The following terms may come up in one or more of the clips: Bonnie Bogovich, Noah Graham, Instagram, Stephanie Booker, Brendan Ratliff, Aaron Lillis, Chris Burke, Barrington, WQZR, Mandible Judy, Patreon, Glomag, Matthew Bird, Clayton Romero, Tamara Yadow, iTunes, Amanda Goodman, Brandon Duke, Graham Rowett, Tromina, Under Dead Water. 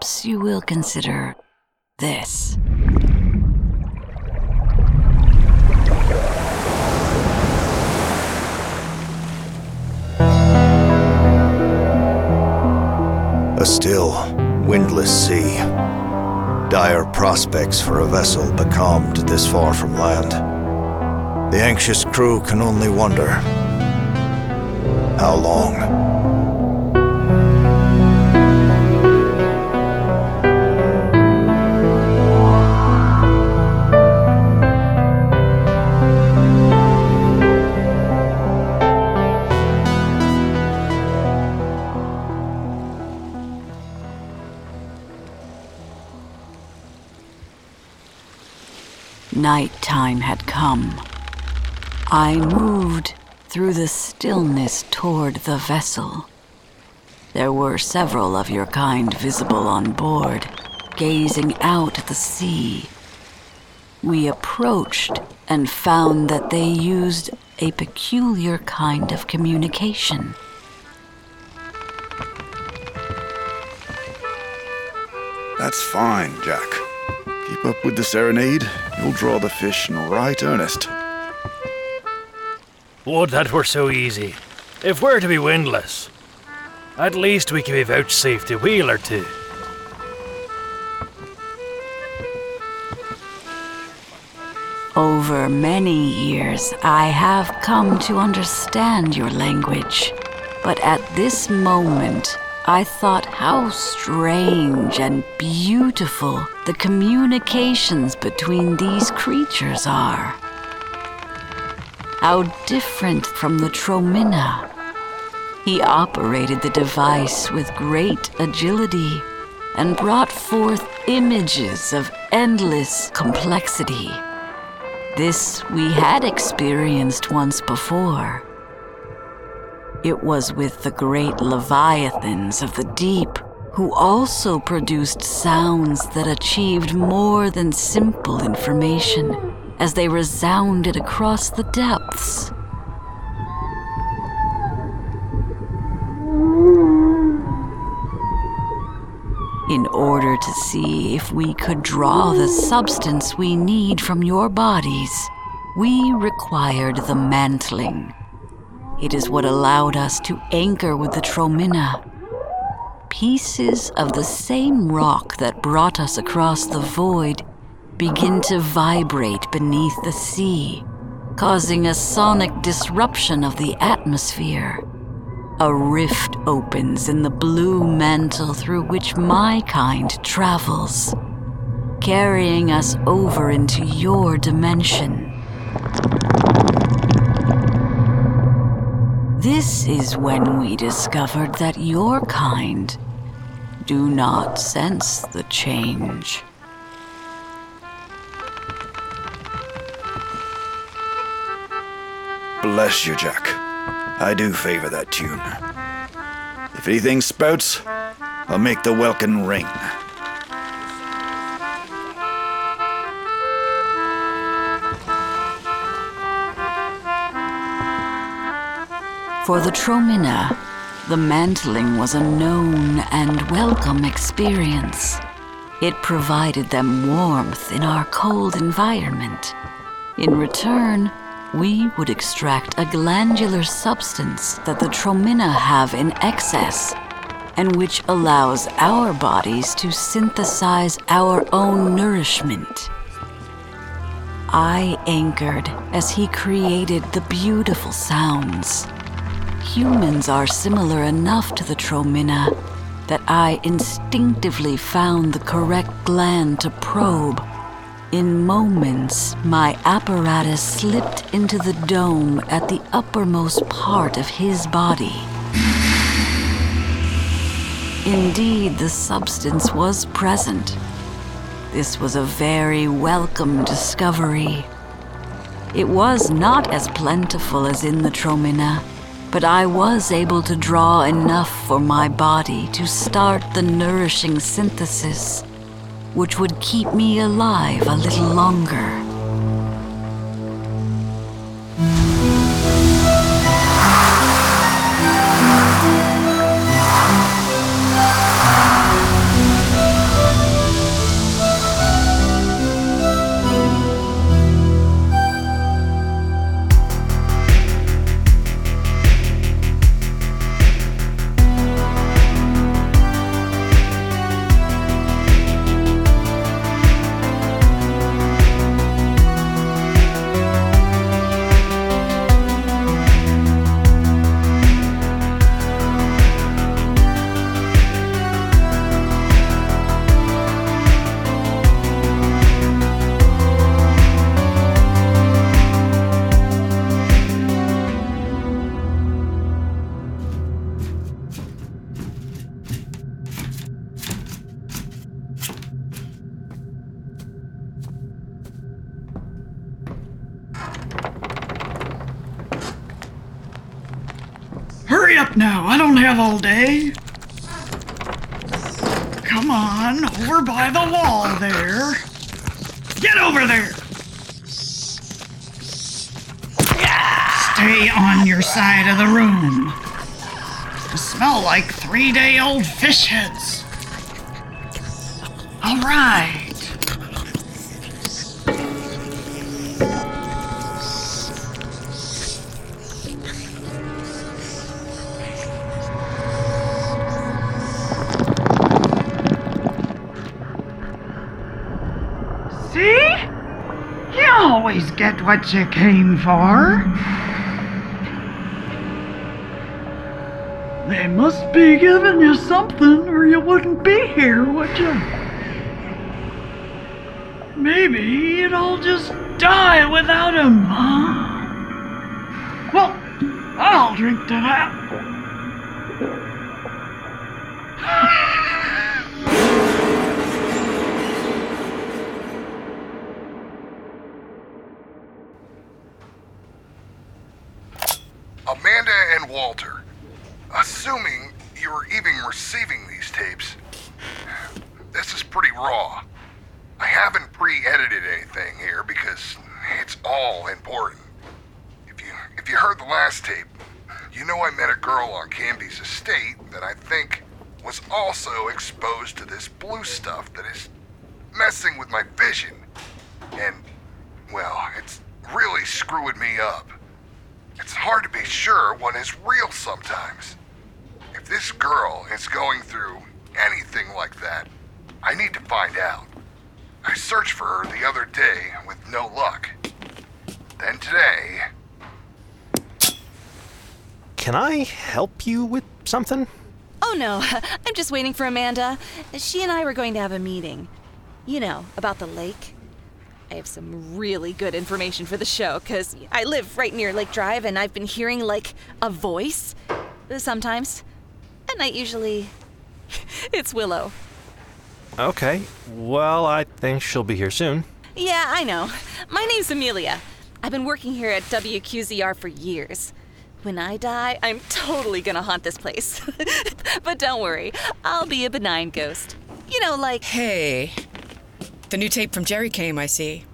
perhaps you will consider this. A still, windless sea. Dire prospects for a vessel becalmed this far from land. The anxious crew can only wonder, how long? Night time had come. I moved through the stillness toward the vessel. There were several of your kind visible on board, gazing out at the sea. We approached and found that they used a peculiar kind of communication. That's fine, Jack. Keep up with the serenade. You'll draw the fish in right earnest. Would that were so easy. If we're to be windless, at least we can be vouchsafed a wheel or two. Over many years, I have come to understand your language. But at this moment, I thought how strange and beautiful the communications between these creatures are. How different from the Tromina. He operated the device with great agility and brought forth images of endless complexity. This we had experienced once before. It was with the great leviathans of the deep, who also produced sounds that achieved more than simple information as they resounded across the depths. In order to see if we could draw the substance we need from your bodies, we required the mantling. It is what allowed us to anchor with the Tromina. Pieces of the same rock that brought us across the void begin to vibrate beneath the sea, causing a sonic disruption of the atmosphere. A rift opens in the blue mantle through which my kind travels, carrying us over into your dimension. This is when we discovered that your kind do not sense the change. Bless you, Jack. I do favor that tune. If anything spouts, I'll make the welkin ring. For the Tromina, the mantling was a known and welcome experience. It provided them warmth in our cold environment. In return, we would extract a glandular substance that the Tromina have in excess, and which allows our bodies to synthesize our own nourishment. I anchored as he created the beautiful sounds. Humans are similar enough to the Tromina that I instinctively found the correct gland to probe. In moments, my apparatus slipped into the dome at the uppermost part of his body. Indeed, the substance was present. This was a very welcome discovery. It was not as plentiful as in the Tromina, but I was able to draw enough for my body to start the nourishing synthesis, which would keep me alive a little longer. up now. I don't have all day. Come on, over by the wall there. Get over there. Stay on your side of the room. You smell like 3-day-old fish heads. All right. Get what you came for. They must be giving you something or you wouldn't be here, would you? Maybe you'd all just die without him, huh? Well, I'll drink to that. Walter, assuming you were even receiving these tapes, this is pretty raw. I haven't pre-edited anything here because it's all important. If you heard the last tape, you know I met a girl on Candy's estate that I think was also exposed to this blue stuff that is messing with my vision. And, well, it's really screwing me up. It's hard to be sure what is real sometimes. If this girl is going through anything like that, I need to find out. I searched for her the other day with no luck. Then today... Can I help you with something? Oh no, I'm just waiting for Amanda. She and I were going to have a meeting. You know, about the lake. I have some really good information for the show, because I live right near Lake Drive, and I've been hearing, like, a voice sometimes. And I usually... It's Willow. Okay. Well, I think she'll be here soon. Yeah, I know. My name's Amelia. I've been working here at WQZR for years. When I die, I'm totally gonna haunt this place. But don't worry. I'll be a benign ghost. You know, like... Hey... The new tape from Jerry came, I see.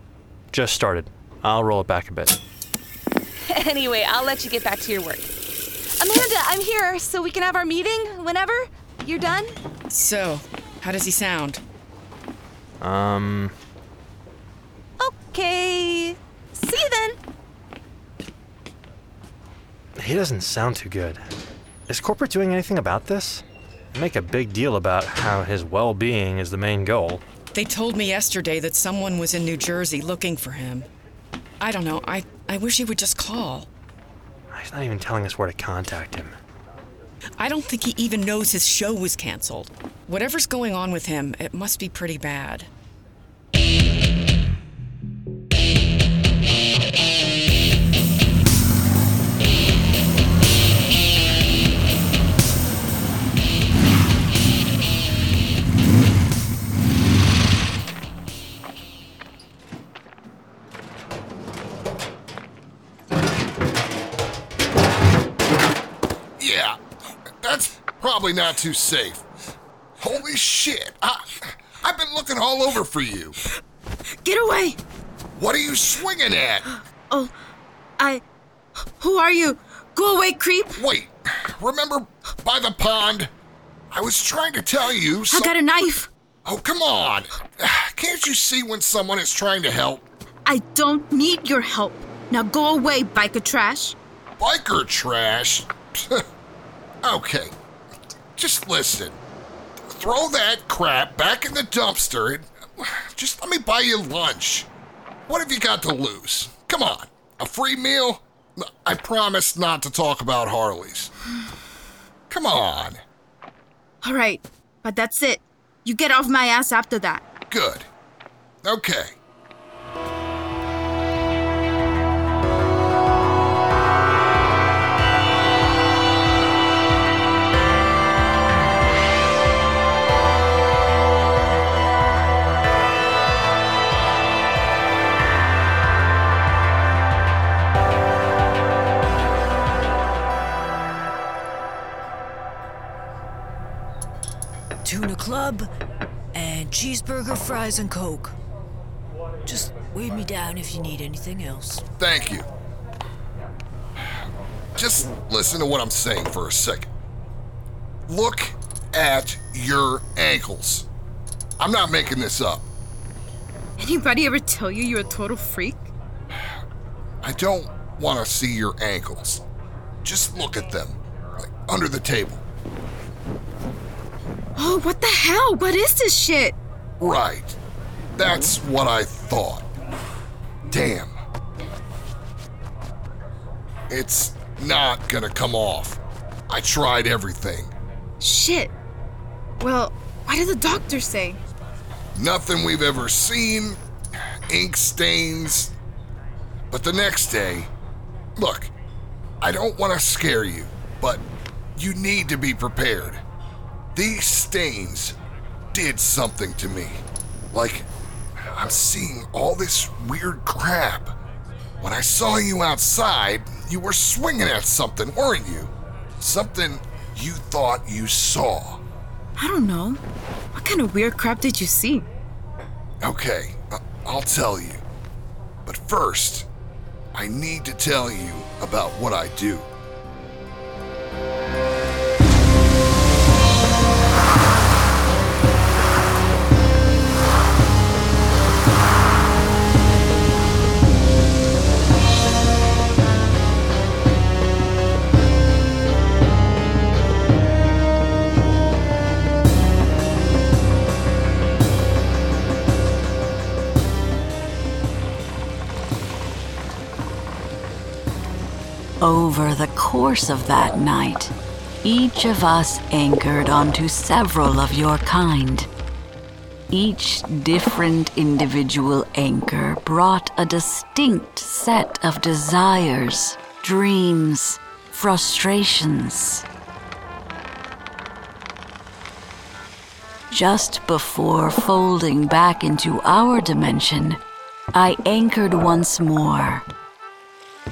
Just started. I'll roll it back a bit. Anyway, I'll let you get back to your work. Amanda, I'm here, so we can have our meeting whenever you're done. So, how does he sound? Okay. See you then. He doesn't sound too good. Is corporate doing anything about this? They make a big deal about how his well-being is the main goal. They told me yesterday that someone was in New Jersey looking for him. I don't know. I wish he would just call. He's not even telling us where to contact him. I don't think he even knows his show was canceled. Whatever's going on with him, it must be pretty bad. Probably not too safe. Holy shit, I've been looking all over for you. Get away! What are you swinging at? Oh, who are you? Go away, creep! Wait, remember by the pond? I was trying to tell you... I got a knife! Oh, come on! Can't you see when someone is trying to help? I don't need your help. Now go away, biker trash. Biker trash? Okay. Just listen. Throw that crap back in the dumpster and just let me buy you lunch. What have you got to lose? Come on. A free meal? I promise not to talk about Harley's. Come on. All right, but that's it. You get off my ass after that. Good. Okay. tuna club, and cheeseburger, fries, and Coke. Just weigh me down if you need anything else. Thank you. Just listen to what I'm saying for a second. Look at your ankles. I'm not making this up. Anybody ever tell you you're a total freak? I don't want to see your ankles. Just look at them, like under the table. Oh, what the hell? What is this shit? Right. That's what I thought. Damn. It's not gonna come off. I tried everything. Shit. Well, what did the doctor say? Nothing we've ever seen. Ink stains. But the next day... Look, I don't want to scare you, but you need to be prepared. These stains did something to me. Like, I'm seeing all this weird crap. When I saw you outside, you were swinging at something, weren't you? Something you thought you saw. I don't know. What kind of weird crap did you see? Okay, I'll tell you. But first, I need to tell you about what I do. Over the course of that night, each of us anchored onto several of your kind. Each different individual anchor brought a distinct set of desires, dreams, frustrations. Just before folding back into our dimension, I anchored once more.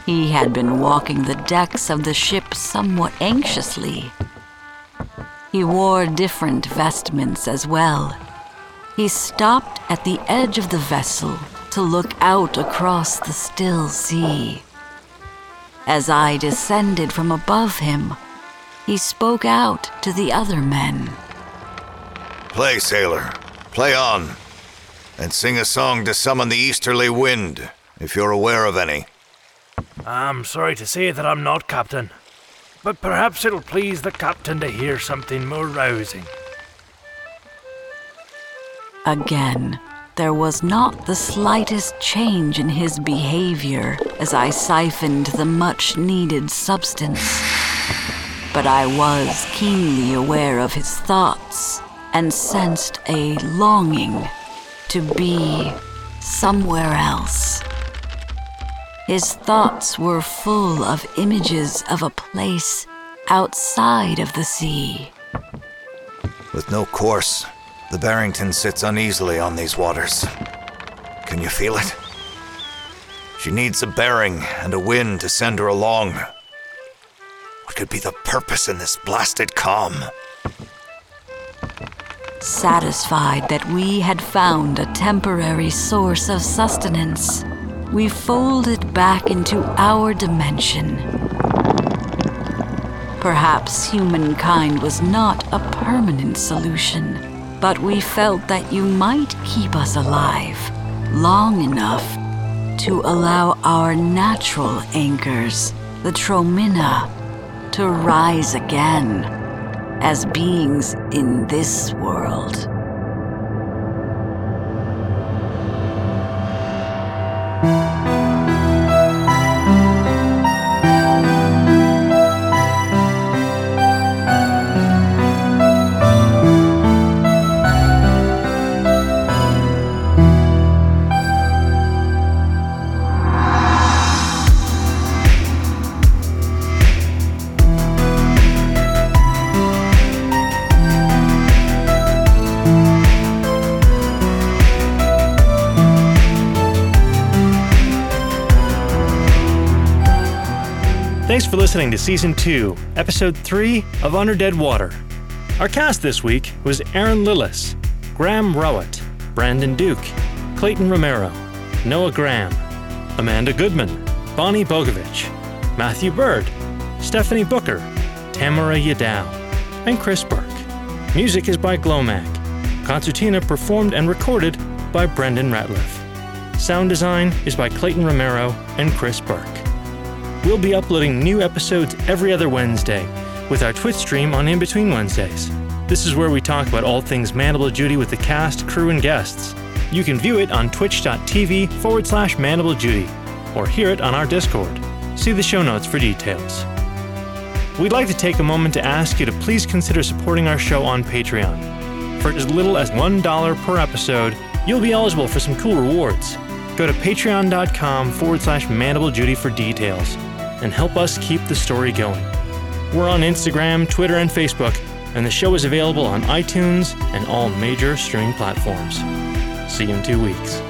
He had been walking the decks of the ship somewhat anxiously. He wore different vestments as well. He stopped at the edge of the vessel to look out across the still sea. As I descended from above him, he spoke out to the other men. Play, sailor. Play on. And sing a song to summon the easterly wind, if you're aware of any. I'm sorry to say that I'm not, Captain, but perhaps it'll please the Captain to hear something more rousing. Again, there was not the slightest change in his behavior as I siphoned the much-needed substance, but I was keenly aware of his thoughts and sensed a longing to be somewhere else. His thoughts were full of images of a place outside of the sea. With no course, the Barrington sits uneasily on these waters. Can you feel it? She needs a bearing and a wind to send her along. What could be the purpose in this blasted calm? Satisfied that we had found a temporary source of sustenance, we folded back into our dimension. Perhaps humankind was not a permanent solution, but we felt that you might keep us alive long enough to allow our natural anchors, the Tromina, to rise again as beings in this world. Thanks for listening to Season 2, Episode 3 of Under Dead Water. Our cast this week was Aaron Lillis, Graham Rowett, Brandon Duke, Clayton Romero, Noah Graham, Amanda Goodman, Bonnie Bogovich, Matthew Bird, Stephanie Booker, Tamara Yadow, and Chris Burke. Music is by Glomag. Concertina performed and recorded by Brendan Ratliff. Sound design is by Clayton Romero and Chris Burke. We'll be uploading new episodes every other Wednesday with our Twitch stream on In Between Wednesdays. This is where we talk about all things Mandible Judy with the cast, crew, and guests. You can view it on twitch.tv/Mandible Judy or hear it on our Discord. See the show notes for details. We'd like to take a moment to ask you to please consider supporting our show on Patreon. For as little as $1 per episode, you'll be eligible for some cool rewards. Go to patreon.com/Mandible Judy for details and help us keep the story going. We're on Instagram, Twitter, and Facebook, and the show is available on iTunes and all major streaming platforms. See you in 2 weeks.